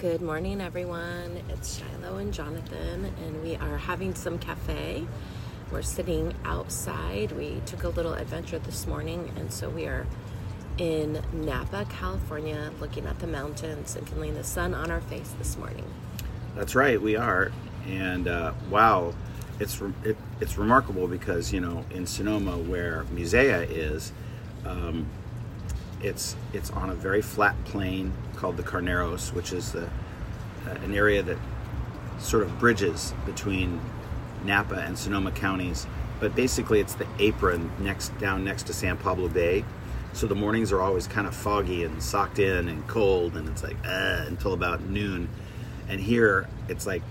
Good morning, everyone. It's Shiloh and Jonathan, and we are having some cafe. We're sitting outside. We took a little adventure this morning, and so we are in Napa, California, looking at the mountains and feeling the sun on our face this morning. That's right, we are. And wow, it's remarkable because, you know, in Sonoma, where Musea is, it's on a very flat plain called the Carneros, which is an area that sort of bridges between Napa and Sonoma counties. But basically, it's the apron down next to San Pablo Bay. So the mornings are always kind of foggy and socked in and cold, and it's like until about noon. And here it's like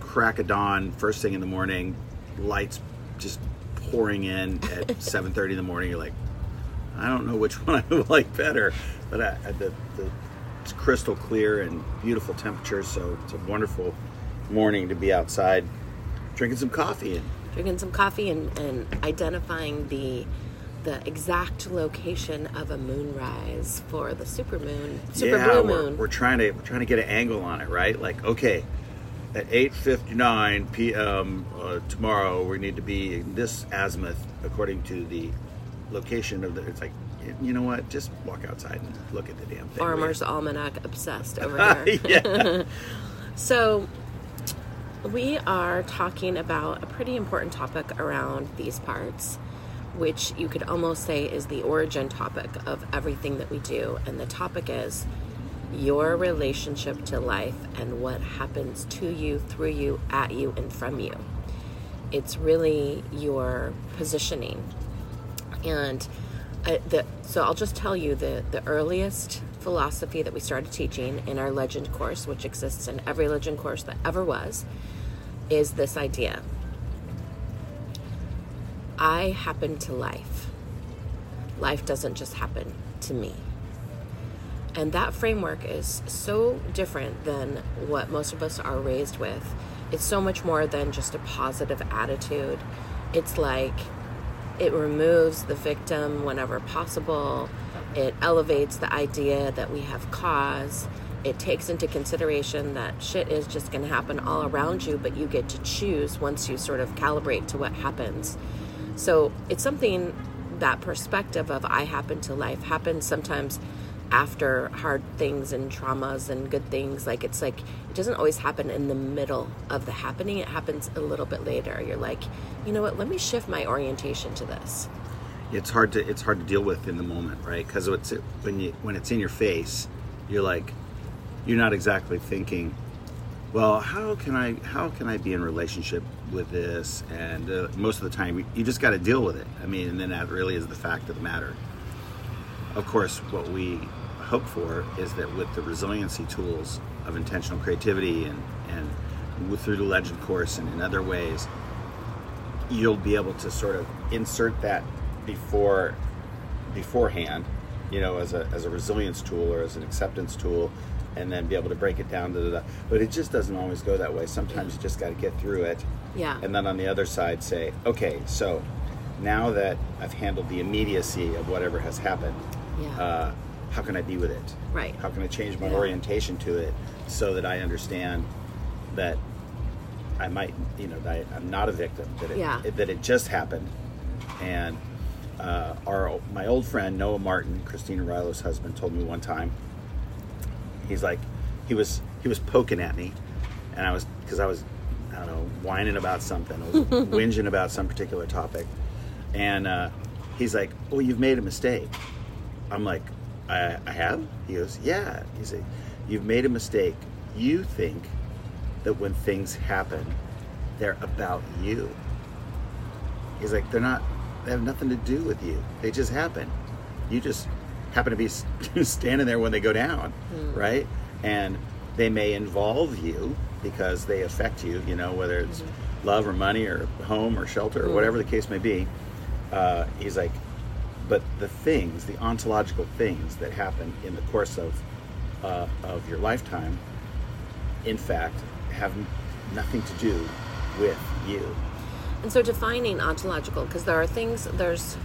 crack of dawn, first thing in the morning, lights just pouring in at 7:30 in the morning. You're like, I don't know which one I would like better, but it's crystal clear and beautiful temperature, so it's a wonderful morning to be outside drinking some coffee and identifying the exact location of a moonrise for the blue moon. We're trying to get an angle on it, right? Like, okay, at 8:59 p.m. Tomorrow we need to be in this azimuth according to the location of it's like, you know what, just walk outside and look at the damn thing. Farmer's Almanac obsessed over there. Yeah. So we are talking about a pretty important topic around these parts, which you could almost say is the origin topic of everything that we do. And the topic is your relationship to life and what happens to you, through you, at you, and from you. It's really your positioning. And so I'll just tell you the earliest philosophy that we started teaching in our legend course, which exists in every legend course that ever was, is this idea. I happen to life. Life doesn't just happen to me. And that framework is so different than what most of us are raised with. It's so much more than just a positive attitude. It's like, it removes the victim whenever possible. It elevates the idea that we have cause. It takes into consideration that shit is just going to happen all around you, but you get to choose once you sort of calibrate to what happens. So it's something, that perspective of I happen to life happens sometimes after hard things and traumas and good things. Like, it's like, it doesn't always happen in the middle of the happening. It happens a little bit later. You're like, you know what, let me shift my orientation to this. It's hard to deal with in the moment, right? Because when it's in your face, you're like, you're not exactly thinking, well, how can I be in relationship with this? And most of the time, you just got to deal with it. I mean, and then that really is the fact of the matter. Of course, what we hope for is that with the resiliency tools of intentional creativity and through the Legend Course and in other ways, you'll be able to sort of insert that beforehand, you know, as a resilience tool or as an acceptance tool, and then be able to break it down. But it just doesn't always go that way. Sometimes you just got to get through it. Yeah. And then on the other side say, okay, so now that I've handled the immediacy of whatever has happened, yeah, how can I be with it? Right. How can I change my orientation to it so that I understand that I might, you know, that I'm not a victim, that it just happened. And my old friend, Noah Martin, Christina Rilos' husband, told me one time, he's like, he was poking at me, and because I was, I don't know, whining about something, I was whinging about some particular topic, and he's like, oh, you've made a mistake. I'm like, I have? He goes, yeah. He said, you've made a mistake. You think that when things happen, they're about you. He's like, they're not. They have nothing to do with you. They just happen. You just happen to be standing there when they go down, right? And they may involve you because they affect you, you know, whether it's love or money or home or shelter or whatever the case may be. He's like, but the ontological things that happen in the course of your lifetime, in fact, have nothing to do with you. And so defining ontological, because there are things, there's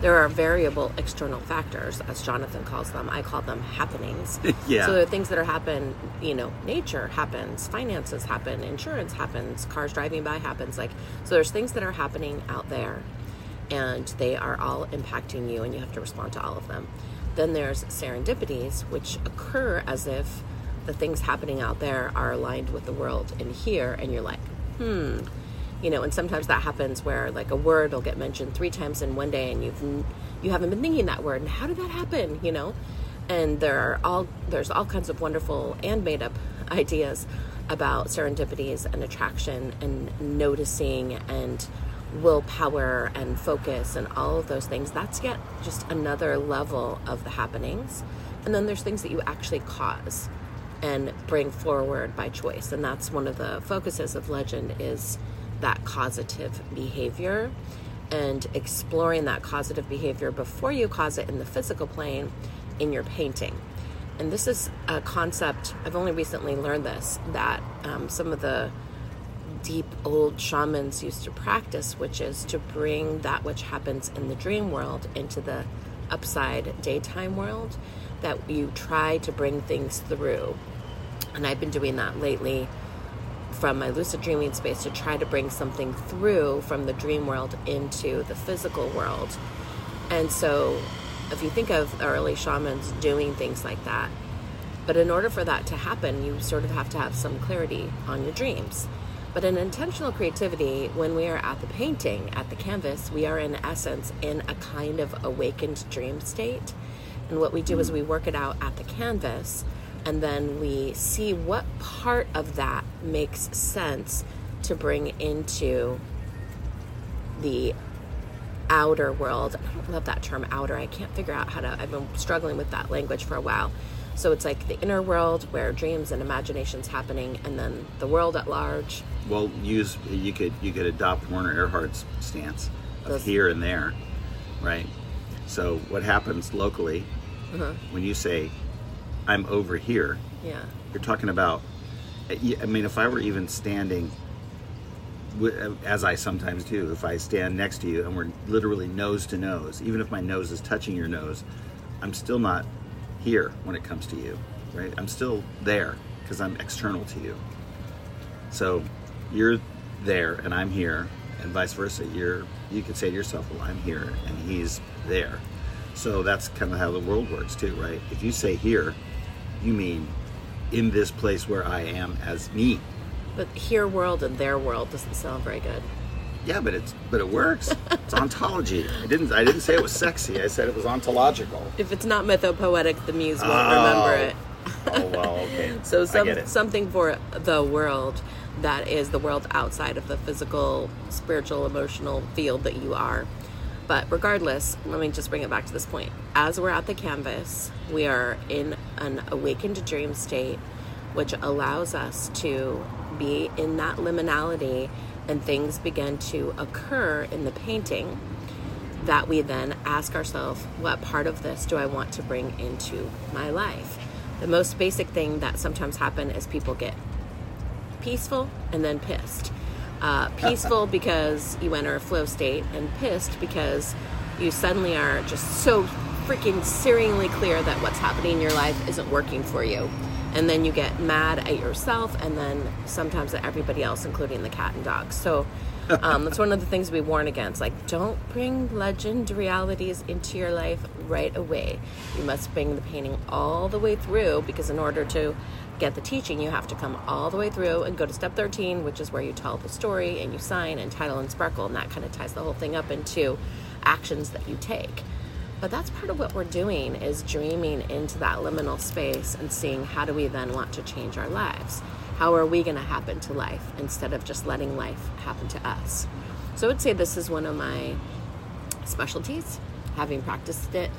there are variable external factors, as Jonathan calls them. I call them happenings. Yeah. So there are things that are happen, you know, nature happens, finances happen, insurance happens, cars driving by happens. Like, so there's things that are happening out there and they are all impacting you and you have to respond to all of them. Then there's serendipities, which occur as if the things happening out there are aligned with the world in here. And you're like, you know, and sometimes that happens where like a word will get mentioned 3 times in one day and you haven't been thinking that word. And how did that happen? You know, and there's all kinds of wonderful and made up ideas about serendipities and attraction and noticing and willpower and focus and all of those things. That's yet just another level of the happenings. And then there's things that you actually cause and bring forward by choice. And that's one of the focuses of Legend, is that causative behavior and exploring that causative behavior before you cause it in the physical plane in your painting. And this is a concept, I've only recently learned this, that some of the deep old shamans used to practice, which is to bring that which happens in the dream world into the upside daytime world, that you try to bring things through. And I've been doing that lately from my lucid dreaming space, to try to bring something through from the dream world into the physical world. And so if you think of early shamans doing things like that, but in order for that to happen, you sort of have to have some clarity on your dreams. But in intentional creativity, when we are at the painting, at the canvas, we are in essence in a kind of awakened dream state. And what we do is we work it out at the canvas, and then we see what part of that makes sense to bring into the outer world. I don't love that term, outer. I can't figure out how to, I've been struggling with that language for a while. So it's like the inner world where dreams and imagination's happening, and then the world at large. Well, you could adopt Werner Erhard's stance of here and there, right? So what happens locally, when you say, I'm over here, you're talking about, I mean, if I were even standing, as I sometimes do, if I stand next to you and we're literally nose to nose, even if my nose is touching your nose, I'm still not here when it comes to you, right? I'm still there because I'm external to you. So you're there and I'm here, and vice versa. You could say to yourself, well, I'm here and he's there. So that's kind of how the world works too, right? If you say here, you mean in this place where I am as me. But here world and their world doesn't sound very good. Yeah, but it works. It's ontology. I didn't say it was sexy. I said it was ontological. If it's not mythopoetic, the muse won't remember it. Oh, well, okay. So something for the world that is the world outside of the physical, spiritual, emotional field that you are. But regardless, let me just bring it back to this point. As we're at the canvas, we are in an awakened dream state, which allows us to be in that liminality, and things begin to occur in the painting that we then ask ourselves, what part of this do I want to bring into my life? The most basic thing that sometimes happens is people get peaceful and then pissed. Peaceful because you enter a flow state, and pissed because you suddenly are just so freaking searingly clear that what's happening in your life isn't working for you. And then you get mad at yourself, and then sometimes at everybody else, including the cat and dog. So that's one of the things we warn against. Like, don't bring legend realities into your life right away. You must bring the painting all the way through, because in order to get the teaching, you have to come all the way through and go to step 13, which is where you tell the story and you sign and title and sparkle, and that kind of ties the whole thing up into actions that you take. But that's part of what we're doing, is dreaming into that liminal space and seeing, how do we then want to change our lives? How are we going to happen to life instead of just letting life happen to us? So I would say this is one of my specialties, having practiced it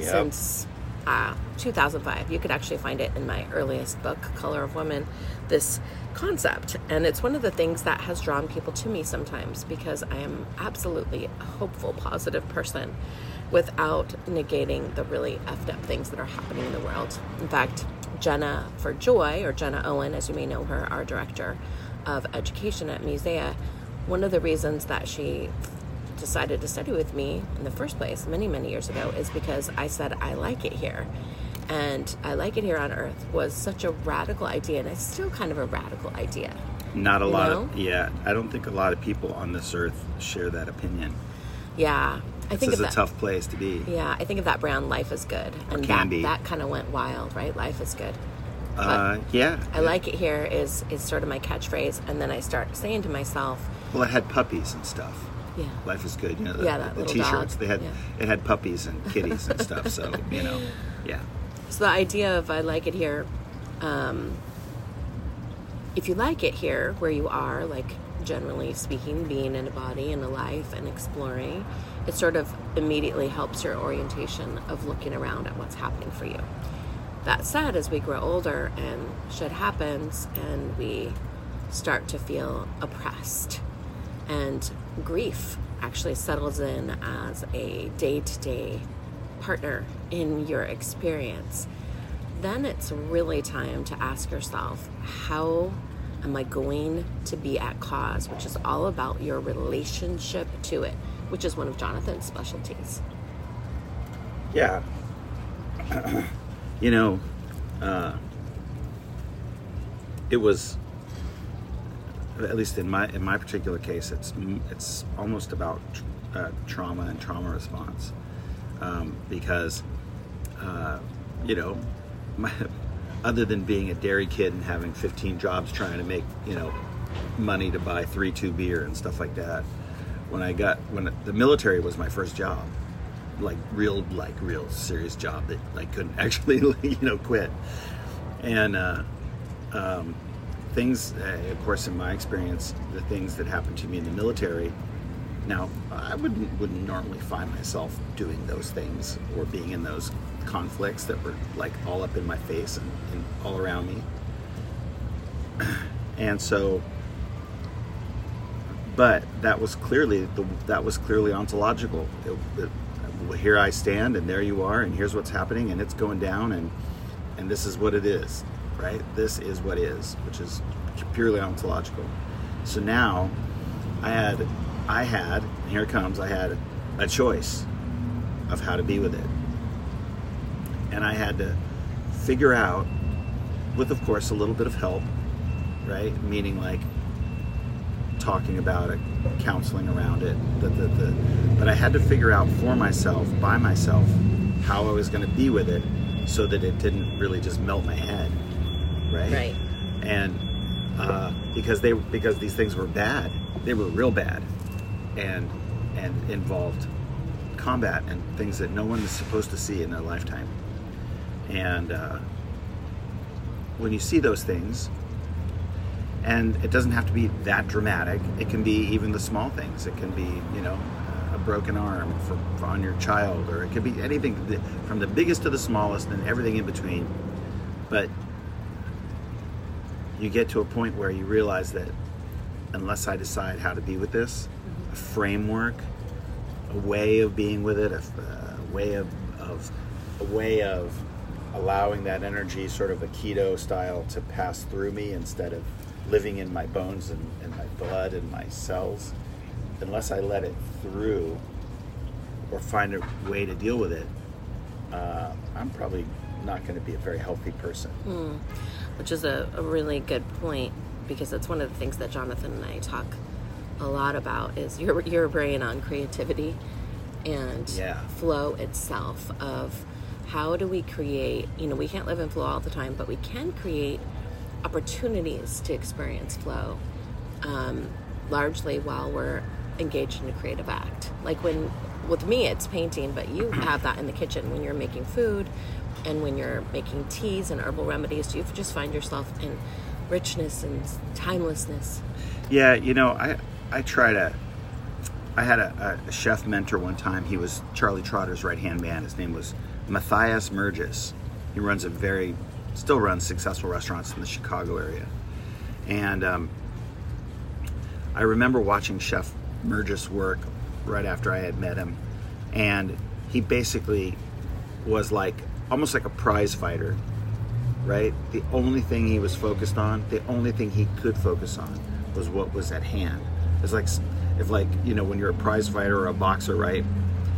since 2005. You could actually find it in my earliest book, Color of Woman, this concept. And it's one of the things that has drawn people to me sometimes, because I am absolutely a hopeful, positive person without negating the really effed up things that are happening in the world. In fact, Jenna for Joy, or Jenna Owen, as you may know her, our director of education at Musea, one of the reasons that she decided to study with me in the first place many, many years ago is because I said, I like it here. And I like it here on Earth was such a radical idea, and it's still kind of a radical idea. Not a lot of, yeah, I don't think a lot of people on this earth share that opinion. Yeah. I think it's a tough place to be. Yeah, I think of that brand, Life is Good. And that kind of went wild, right? Life is good. Yeah. I like it here is sort of my catchphrase, and then I start saying to myself... Well, it had puppies and stuff. Yeah. Life is good. You know, the T-shirts. Dog. They had, yeah. It had puppies and kitties and stuff, so, you know, yeah. So the idea of I like it here... if you like it here, where you are, like generally speaking, being in a body and a life and exploring, it sort of immediately helps your orientation of looking around at what's happening for you. That said, as we grow older and shit happens and we start to feel oppressed, and grief actually settles in as a day-to-day partner in your experience, then it's really time to ask yourself, how am I going to be at cause, which is all about your relationship to it, which is one of Jonathan's specialties. Yeah. You know, it was, at least in my particular case, it's almost about trauma and trauma response, because you know, other than being a dairy kid and having 15 jobs trying to make, you know, money to buy 3-2 beer and stuff like that, when the military was my first job, real serious job that I couldn't actually, you know, quit. And things, of course, in my experience, the things that happened to me in the military. Now, I wouldn't normally find myself doing those things or being in those conflicts that were like all up in my face and all around me. And so, but that was clearly ontological. Here I stand, and there you are, and here's what's happening, and it's going down, and this is what it is, right? This is what is, which is purely ontological. So now, I had a choice of how to be with it. And I had to figure out, with of course a little bit of help, right? Meaning like talking about it, counseling around it, but I had to figure out for myself, by myself, how I was going to be with it so that it didn't really just melt my head, right? Right. And because these things were bad, they were real bad. And involved combat and things that no one is supposed to see in their lifetime. And when you see those things, and it doesn't have to be that dramatic, it can be even the small things. It can be, you know, a broken arm for on your child, or it could be anything from the biggest to the smallest and everything in between. But you get to a point where you realize that unless I decide how to be with this, a framework, a way of being with it, a way of allowing that energy, sort of a keto style, to pass through me instead of living in my bones and my blood and my cells. Unless I let it through or find a way to deal with it, I'm probably not going to be a very healthy person. Which is a really good point, because that's one of the things that Jonathan and I talk a lot about, is your brain on creativity and flow itself, of how do we create, you know, we can't live in flow all the time, but we can create opportunities to experience flow, largely while we're engaged in a creative act. Like with me, it's painting, but you have that in the kitchen when you're making food and when you're making teas and herbal remedies. You just find yourself in richness and timelessness. Yeah, you know, I had a chef mentor one time. He was Charlie Trotter's right-hand man. His name was Matthias Merges. He still runs successful restaurants in the Chicago area. And I remember watching Chef Merges work right after I had met him. And he basically was like, almost like a prize fighter, right? The only thing he was focused on, the only thing he could focus on was what was at hand. It's like if, like, you know, when you're a prize fighter or a boxer, right?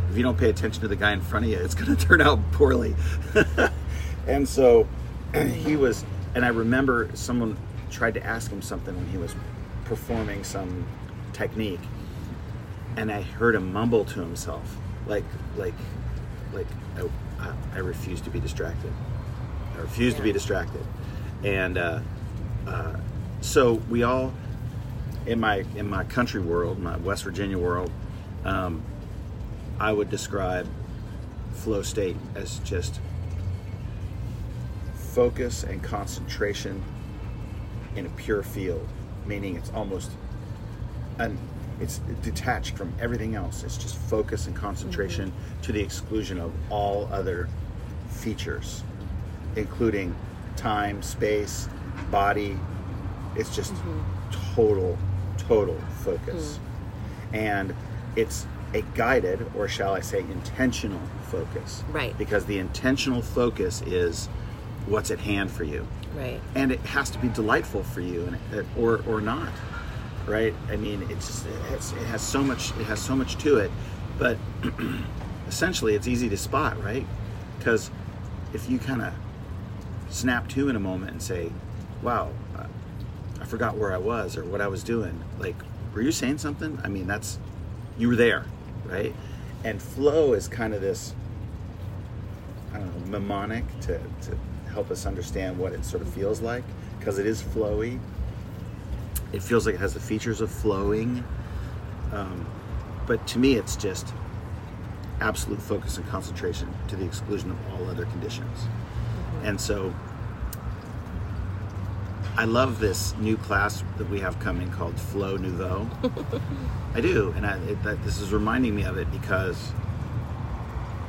If you don't pay attention to the guy in front of you, it's going to turn out poorly. And so he was, and I remember someone tried to ask him something when he was performing some technique, and I heard him mumble to himself, like, I refuse to be distracted. I refuse to be distracted. And so we all, in my country world, my West Virginia world, I would describe flow state as just focus and concentration in a pure field, meaning it's almost it's detached from everything else. It's just focus and concentration to the exclusion of all other features, including time, space, body. It's just total focus. And it's a guided, or shall I say intentional focus. Right. Because the intentional focus is what's at hand for you. Right. And it has to be delightful for you, and or not. Right? I mean, it has so much to it, but essentially it's easy to spot, right? Because if you kind of snap to in a moment and say, wow, I forgot where I was or what I was doing. Like, were you saying something? I mean, you were there, right? And flow is kind of this, I don't know, mnemonic to help us understand what it sort of feels like, because it is flowy. It feels like it has the features of flowing. But to me, it's just absolute focus and concentration to the exclusion of all other conditions. And so I love this new class that we have coming called Flow Nouveau. I do, and this is reminding me of it because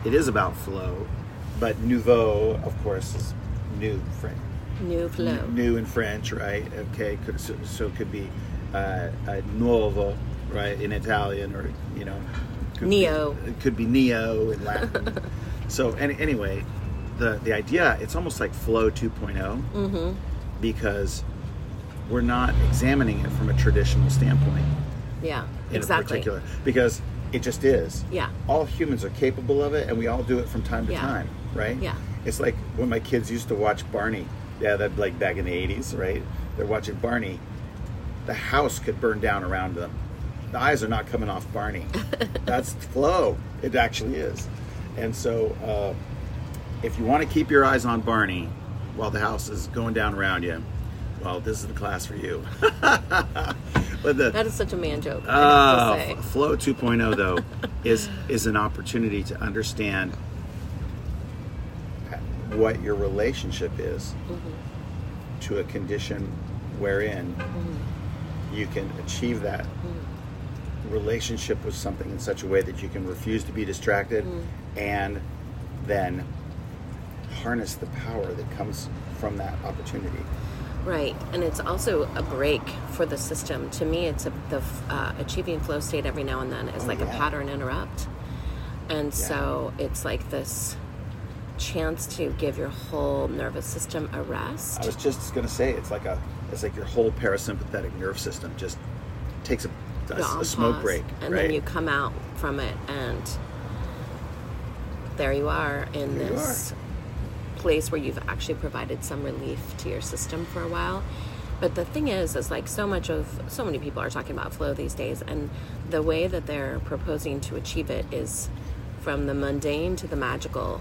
it is about flow, but nouveau, of course, is new French. New flow. New in French, right? Okay, so it could be nuovo, right, in Italian, or, you know. Neo. It could be neo in Latin. So, anyway, the idea, it's almost like Flow 2.0. Mm-hmm. Because we're not examining it from a traditional standpoint. Yeah, exactly. In particular, because it just is. Yeah. All humans are capable of it, and we all do it from time to time, right? Yeah. It's like when my kids used to watch Barney. Yeah, that, like, back in the 80s, right? They're watching Barney. The house could burn down around them. The eyes are not coming off Barney. That's flow. It actually is. And so if you want to keep your eyes on Barney while the house is going down around you, well, this is the class for you. But that is such a man joke. Flow 2.0, though, is an opportunity to understand what your relationship is to a condition wherein you can achieve that relationship with something in such a way that you can refuse to be distracted and then harness the power that comes from that opportunity. Right, and it's also a break for the system. To me, it's the achieving flow state every now and then is like a pattern interrupt. And so it's like this chance to give your whole nervous system a rest. I was just going to say, it's like your whole parasympathetic nerve system just takes a smoke break. And then you come out from it, and there you are in this place where you've actually provided some relief to your system for a while. But the thing is like so many people are talking about flow these days, and the way that they're proposing to achieve it is from the mundane to the magical,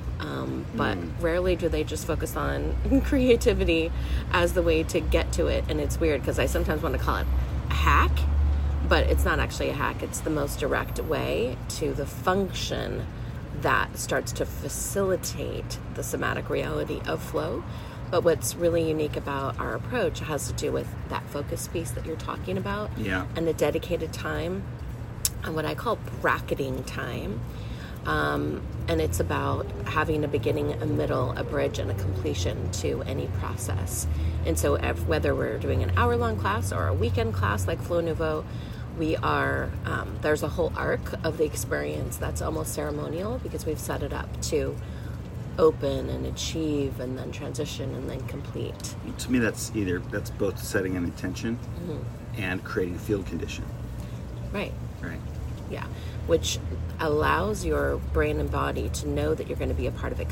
but rarely do they just focus on creativity as the way to get to it. And it's weird because I sometimes want to call it a hack, but it's not actually a hack. It's the most direct way to the function that starts to facilitate the somatic reality of flow. But what's really unique about our approach has to do with that focus piece that you're talking about, and the dedicated time, and what I call bracketing time. And it's about having a beginning, a middle, a bridge, and a completion to any process. And so whether we're doing an hour-long class or a weekend class like Flow Nouveau, we are, there's a whole arc of the experience that's almost ceremonial, because we've set it up to open and achieve and then transition and then complete. To me, that's both setting an intention and creating a field condition. Right. Right. Yeah. Which allows your brain and body to know that you're going to be a part of an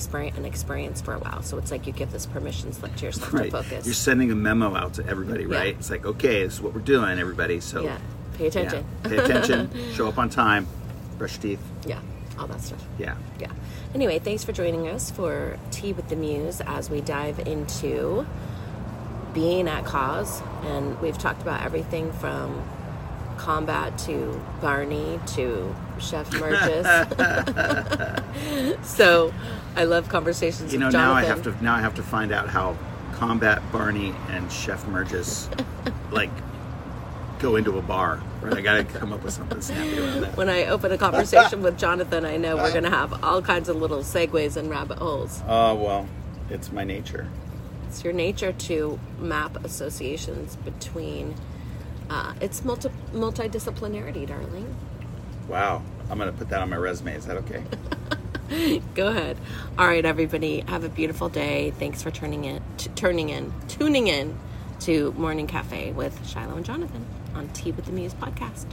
experience for a while. So it's like you give this permission slip to yourself to focus. You're sending a memo out to everybody, right? It's like, okay, this is what we're doing, everybody. So pay attention. Yeah. Pay attention. Show up on time. Brush your teeth. Yeah. All that stuff. Yeah. Yeah. Anyway, thanks for joining us for Tea with the Muse as we dive into being at cause. And we've talked about everything from combat to Barney to Chef Merges. So I love conversations with Jonathan. Now I have to find out how combat, Barney, and Chef Merges like go into a bar. Right? I gotta come up with something snappy around that. When I open a conversation with Jonathan, I know we're gonna have all kinds of little segues and rabbit holes. Oh, well, it's my nature. It's your nature to map associations between. It's multidisciplinarity, darling. Wow. I'm going to put that on my resume. Is that okay? Go ahead. All right, everybody. Have a beautiful day. Thanks for tuning in to Morning Cafe with Shiloh and Jonathan on Tea with the Muse podcast.